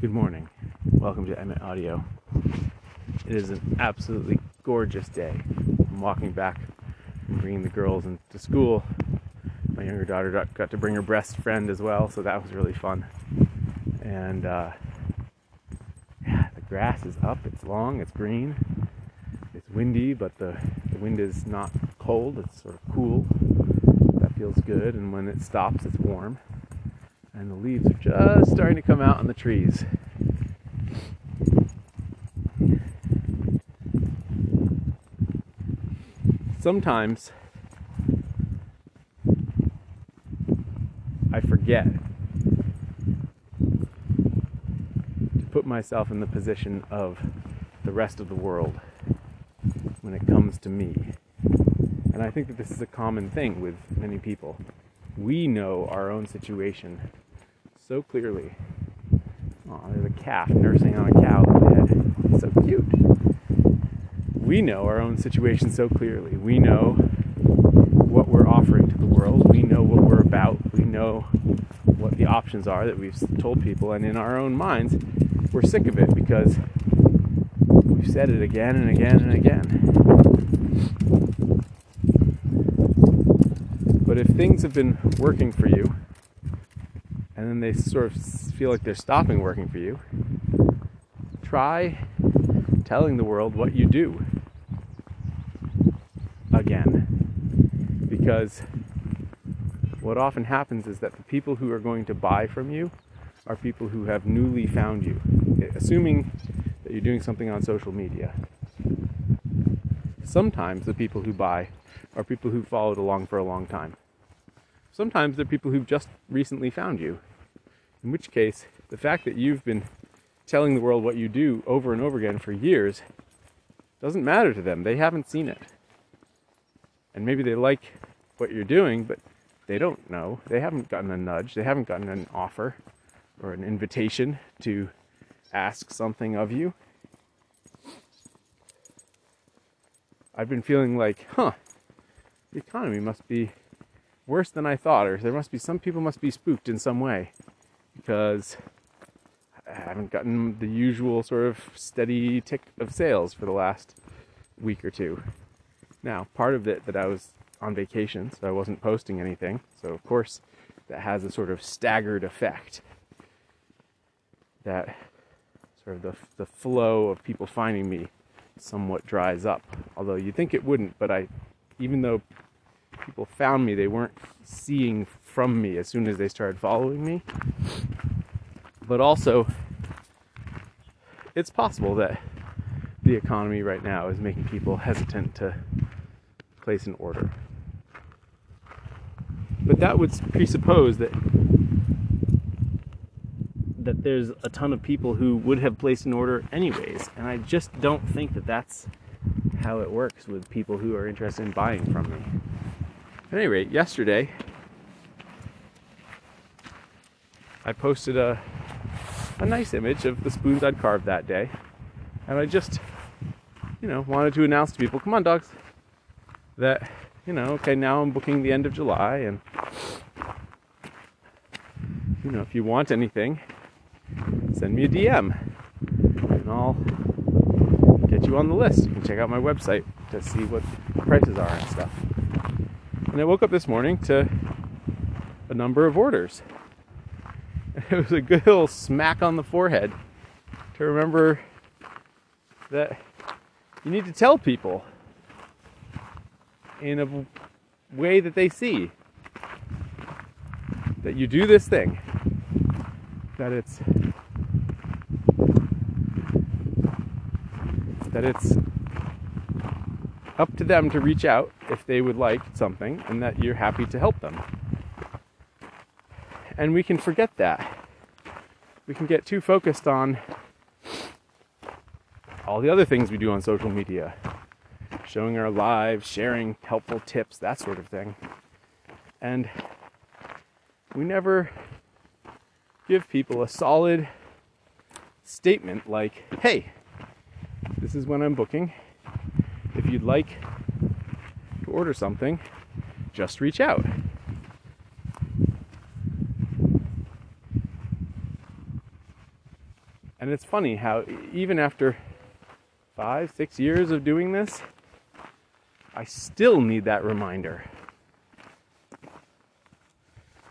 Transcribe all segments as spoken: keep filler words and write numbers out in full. Good morning. Welcome to Emmet Audio. It is an absolutely gorgeous day. I'm walking back from bringing the girls into school. My younger daughter got to bring her best friend as well, so that was really fun. And uh, yeah, the grass is up, it's long, it's green. It's windy, but the, the wind is not cold, it's sort of cool. That feels good, and when it stops, it's warm. And the leaves are just starting to come out on the trees. Sometimes I forget to put myself in the position of the rest of the world when it comes to me. And I think that this is a common thing with many people. We know our own situation so clearly. Oh, there's a calf nursing on a cow with a head. It's so cute. We know our own situation so clearly. We know what we're offering to the world. We know what we're about. We know what the options are that we've told people. And in our own minds, we're sick of it because we've said it again and again and again. But if things have been working for you, and then they sort of feel like they're stopping working for you, try telling the world what you do again. Because what often happens is that the people who are going to buy from you are people who have newly found you, assuming that you're doing something on social media. Sometimes the people who buy are people who followed along for a long time. Sometimes they're people who've just recently found you. In which case, the fact that you've been telling the world what you do over and over again for years doesn't matter to them. They haven't seen it. And maybe they like what you're doing, but they don't know. They haven't gotten a nudge. They haven't gotten an offer or an invitation to ask something of you. I've been feeling like, huh, the economy must be worse than I thought, or there must be some people must be spooked in some way, because I haven't gotten the usual sort of steady tick of sales for the last week or two. Now, part of it that I was on vacation, so I wasn't posting anything, so of course that has a sort of staggered effect, that sort of the, the flow of people finding me somewhat dries up, although you'd think it wouldn't, but I, even though people found me, they weren't seeing from me as soon as they started following me. But also, it's possible that the economy right now is making people hesitant to place an order. But that would presuppose that that there's a ton of people who would have placed an order anyways, and I just don't think that that's how it works with people who are interested in buying from me. At any rate, yesterday I posted a a nice image of the spoons I'd carved that day, and I just, you know, wanted to announce to people, come on dogs, that, you know, okay, now I'm booking the end of July, and, you know, if you want anything, send me a D M and I'll get you on the list. You can check out my website to see what the prices are and stuff. And I woke up this morning to a number of orders. It was a good little smack on the forehead to remember that you need to tell people in a way that they see that you do this thing, that it's that it's up to them to reach out if they would like something, and that you're happy to help them. And we can forget that. We can get too focused on all the other things we do on social media, showing our lives, sharing helpful tips, that sort of thing. And we never give people a solid statement like, hey, this is when I'm booking. If you'd like to order something, just reach out. And it's funny how even after five, six years of doing this, I still need that reminder.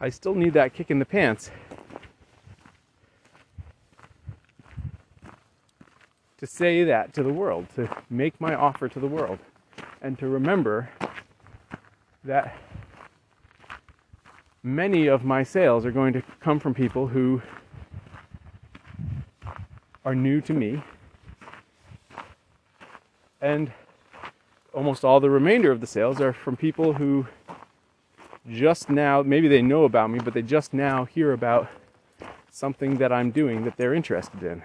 I still need that kick in the pants to say that to the world, to make my offer to the world, and to remember that many of my sales are going to come from people who are new to me, and almost all the remainder of the sales are from people who just now, maybe they know about me, but they just now hear about something that I'm doing that they're interested in.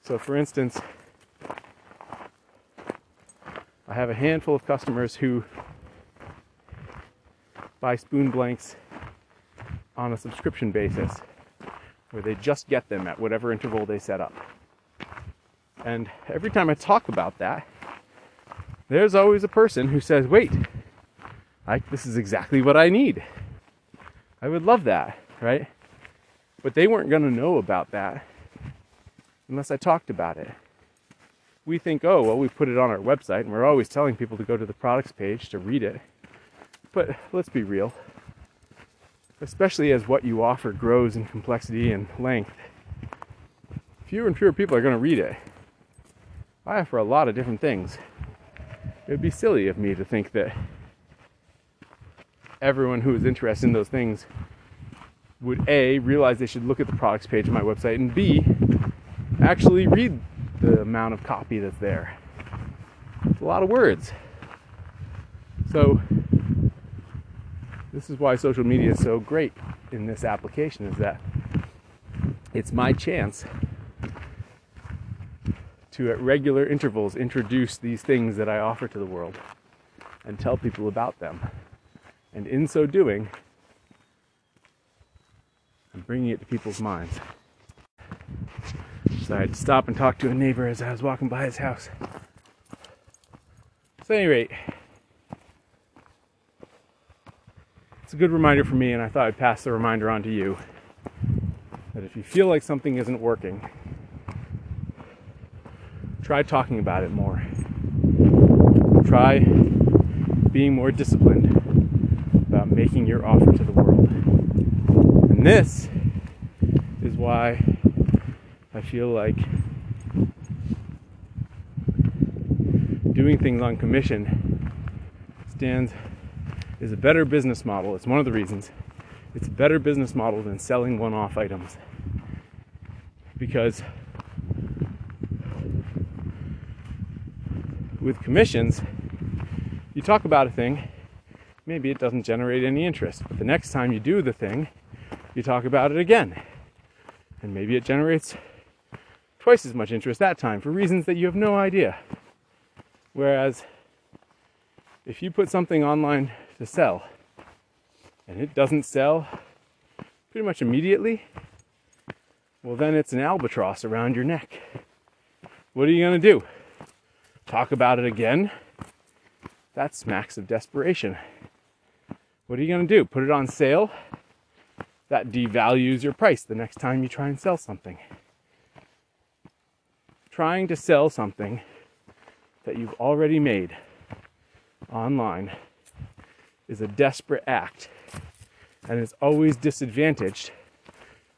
So for instance, I have a handful of customers who buy spoon blanks on a subscription basis, where they just get them at whatever interval they set up. And every time I talk about that, there's always a person who says, wait, I, this is exactly what I need. I would love that, right? But they weren't going to know about that unless I talked about it. We think, oh, well, we put it on our website, and we're always telling people to go to the products page to read it. But let's be real. Especially as what you offer grows in complexity and length, fewer and fewer people are going to read it. I offer a lot of different things. It would be silly of me to think that everyone who is interested in those things would A, realize they should look at the products page of my website, and B, actually read the amount of copy that's there. It's a lot of words. So this is why social media is so great in this application, is that it's my chance to, at regular intervals, introduce these things that I offer to the world and tell people about them. And in so doing, I'm bringing it to people's minds. So I had to stop and talk to a neighbor as I was walking by his house. So at any rate, it's a good reminder for me, and I thought I'd pass the reminder on to you, that if you feel like something isn't working, try talking about it more. Try being more disciplined about making your offer to the world. And this is why I feel like doing things on commission stands is a better business model. It's one of the reasons it's a better business model than selling one-off items, because with commissions, you talk about a thing, maybe it doesn't generate any interest, but the next time you do the thing, you talk about it again, and maybe it generates twice as much interest that time for reasons that you have no idea. Whereas if you put something online to sell, and it doesn't sell pretty much immediately, well, then it's an albatross around your neck. What are you going to do? Talk about it again? That smacks of desperation. What are you going to do? Put it on sale? That devalues your price the next time you try and sell something. Trying to sell something that you've already made online is a desperate act, and is always disadvantaged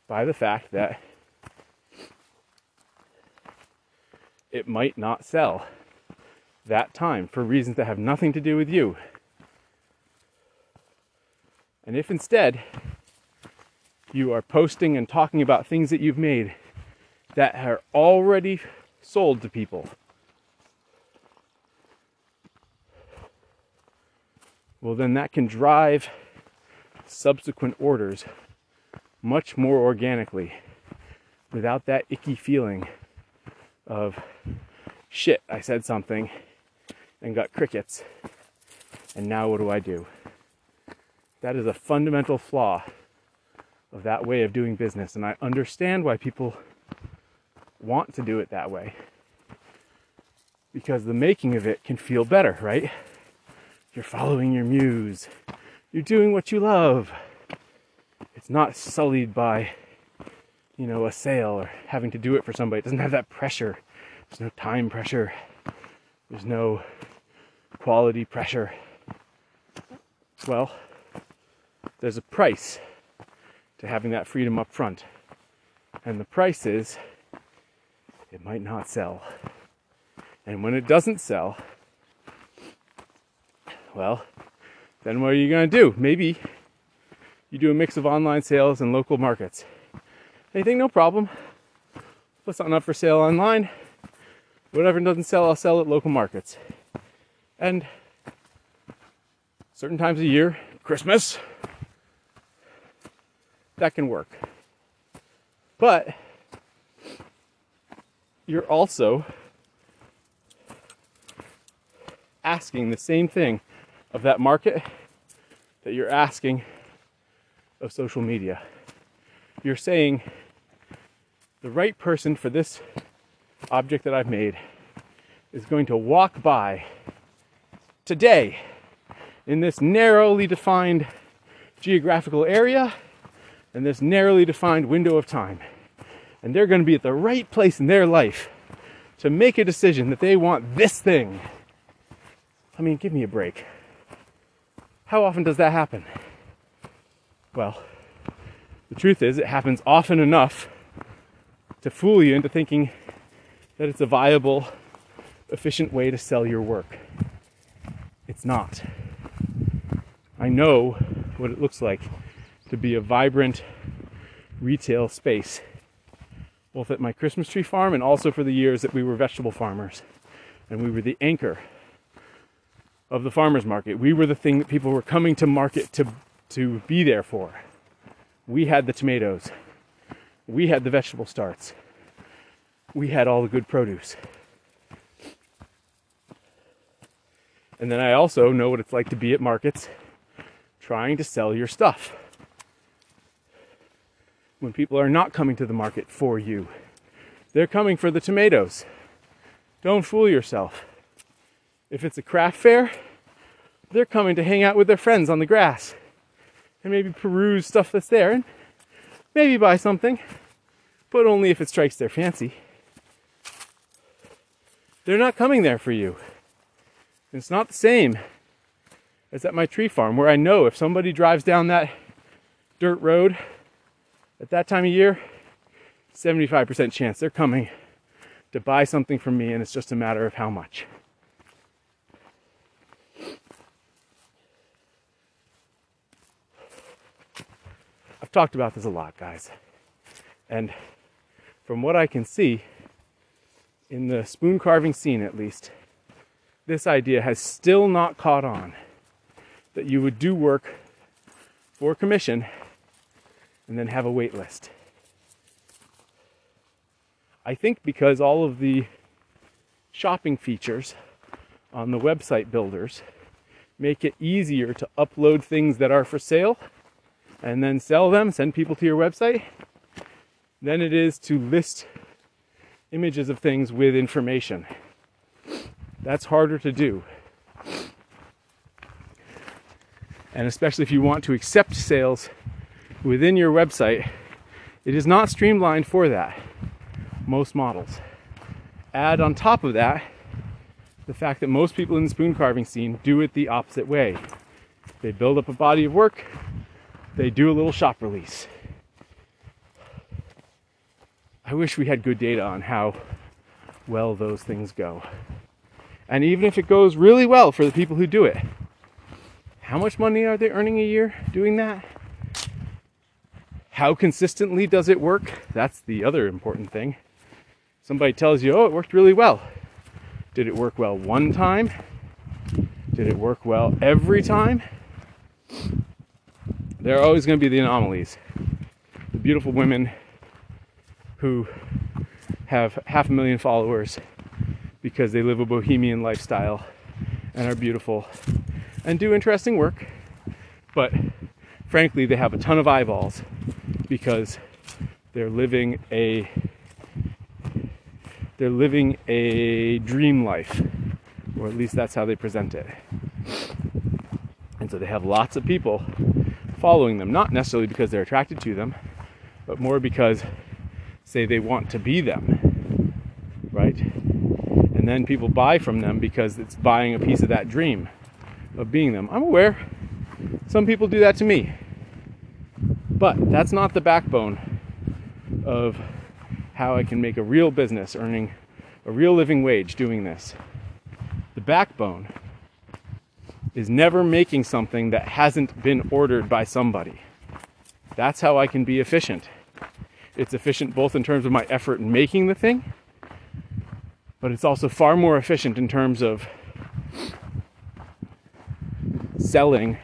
by the fact that it might not sell that time for reasons that have nothing to do with you. And if instead you are posting and talking about things that you've made that are already sold to people, well, then that can drive subsequent orders much more organically without that icky feeling of, shit, I said something and got crickets, and now what do I do? That is a fundamental flaw of that way of doing business, and I understand why people want to do it that way, because the making of it can feel better, right? You're following your muse. You're doing what you love. It's not sullied by you know, a sale or having to do it for somebody. It doesn't have that pressure. There's no time pressure. There's no quality pressure. Well, there's a price to having that freedom up front. And the price is, it might not sell. And when it doesn't sell, well, then what are you going to do? Maybe you do a mix of online sales and local markets. And you think, no problem. Put something up for sale online. Whatever doesn't sell, I'll sell at local markets. And certain times of year, Christmas, that can work. But you're also asking the same thing of that market that you're asking of social media. You're saying the right person for this object that I've made is going to walk by today in this narrowly defined geographical area and this narrowly defined window of time. And they're going to be at the right place in their life to make a decision that they want this thing. I mean, give me a break. How often does that happen? Well, the truth is it happens often enough to fool you into thinking that it's a viable, efficient way to sell your work. It's not. I know what it looks like to be a vibrant retail space, both at my Christmas tree farm and also for the years that we were vegetable farmers. And we were the anchor of the farmers market. We were the thing that people were coming to market to to be there for. We had the tomatoes. We had the vegetable starts. We had all the good produce. And then I also know what it's like to be at markets trying to sell your stuff. When people are not coming to the market for you, they're coming for the tomatoes. Don't fool yourself. If it's a craft fair, they're coming to hang out with their friends on the grass and maybe peruse stuff that's there and maybe buy something, but only if it strikes their fancy. They're not coming there for you. And it's not the same as at my tree farm, where I know if somebody drives down that dirt road at that time of year, seventy-five percent chance they're coming to buy something from me, and it's just a matter of how much. I've talked about this a lot, guys, and from what I can see, in the spoon carving scene at least, this idea has still not caught on, that you would do work for commission and then have a wait list. I think because all of the shopping features on the website builders make it easier to upload things that are for sale and then sell them, send people to your website, than it is to list images of things with information. That's harder to do. And especially if you want to accept sales within your website, it is not streamlined for that, most models. Add on top of that, the fact that most people in the spoon carving scene do it the opposite way. They build up a body of work, they do a little shop release. I wish we had good data on how well those things go. And even if it goes really well for the people who do it, how much money are they earning a year doing that? How consistently does it work? That's the other important thing. Somebody tells you, oh, it worked really well. Did it work well one time? Did it work well every time? There are always going to be the anomalies. The beautiful women who have half a million followers because they live a bohemian lifestyle and are beautiful and do interesting work. But frankly, they have a ton of eyeballs because they're living a they're living a dream life, or at least that's how they present it. And so they have lots of people following them, not necessarily because they're attracted to them, but more because say they want to be them, right? And then people buy from them because it's buying a piece of that dream of being them. I'm aware some people do that to me, but that's not the backbone of how I can make a real business, earning a real living wage doing this. The backbone is never making something that hasn't been ordered by somebody. That's how I can be efficient. It's efficient both in terms of my effort in making the thing, but it's also far more efficient in terms of selling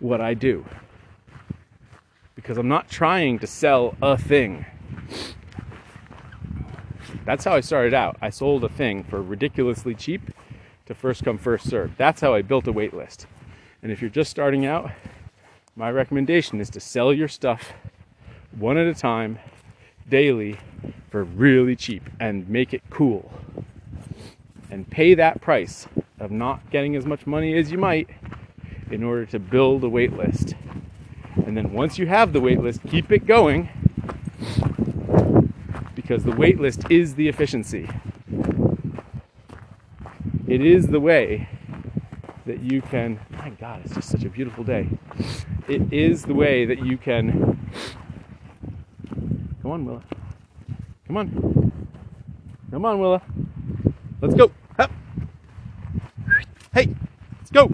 what I do. Because I'm not trying to sell a thing. That's how I started out. I sold a thing for ridiculously cheap to first come, first serve. That's how I built a wait list. And if you're just starting out, my recommendation is to sell your stuff one at a time, daily, for really cheap, and make it cool. And pay that price of not getting as much money as you might in order to build a wait list. And then once you have the wait list, keep it going, because the wait list is the efficiency. It is the way that you can, my God, it's just such a beautiful day. It is the way that you can, come on, Willa. Come on. Come on, Willa. Let's go. Hup. Hey, let's go.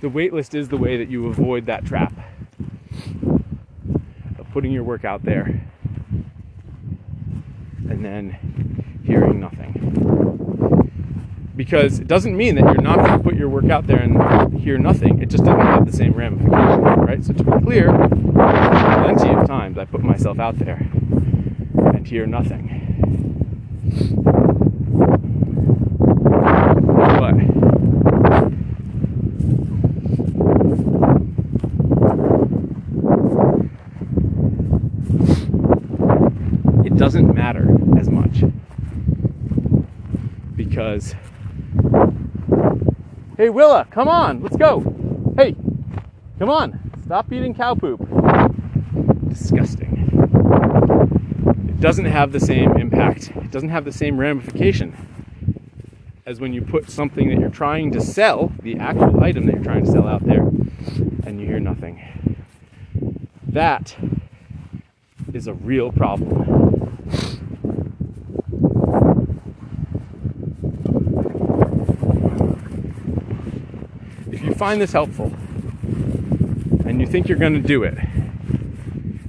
The wait list is the way that you avoid that trap of putting your work out there and then hearing nothing. Because it doesn't mean that you're not going to put your work out there and hear nothing. It just doesn't have the same ramifications, right? So to be clear, plenty of times I put myself out there and hear nothing. Doesn't matter as much, because hey Willa, come on, let's go. Hey, come on, stop eating cow poop. Disgusting. It doesn't have the same impact. It doesn't have the same ramification as when you put something that you're trying to sell, the actual item that you're trying to sell out there, and you hear nothing. That is a real problem. If you find this helpful and you think you're going to do it,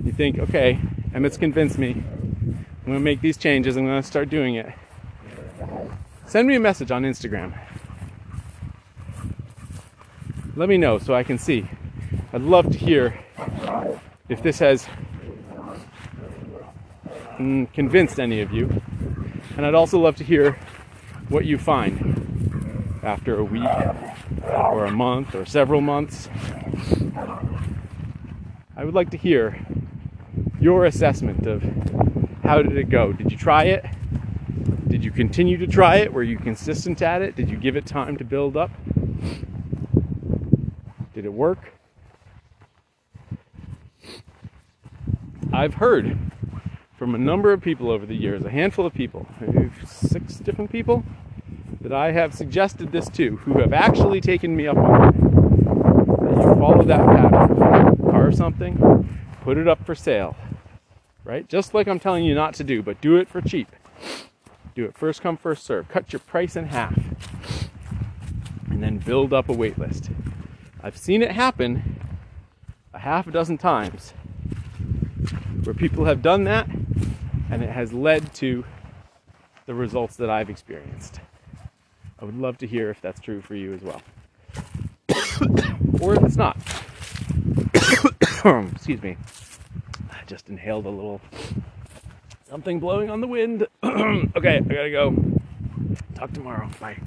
you think, okay, Emmet's convinced me, I'm going to make these changes, I'm going to start doing it, send me a message on Instagram. Let me know so I can see. I'd love to hear if this has convinced any of you, and I'd also love to hear what you find after a week or a month or several months. I would like to hear your assessment of how did it go. Did you try it? Did you continue to try it? Were you consistent at it? Did you give it time to build up? Did it work? I've heard from a number of people over the years, a handful of people, maybe six different people that I have suggested this to, who have actually taken me up on it. That you follow that pattern, carve something, put it up for sale, right? Just like I'm telling you not to do, but do it for cheap. Do it first come, first serve. Cut your price in half, and then build up a wait list. I've seen it happen a half a dozen times where people have done that, and it has led to the results that I've experienced. I would love to hear if that's true for you as well. Or if it's not. Excuse me. I just inhaled a little something blowing on the wind. Okay, I gotta go. Talk tomorrow. Bye.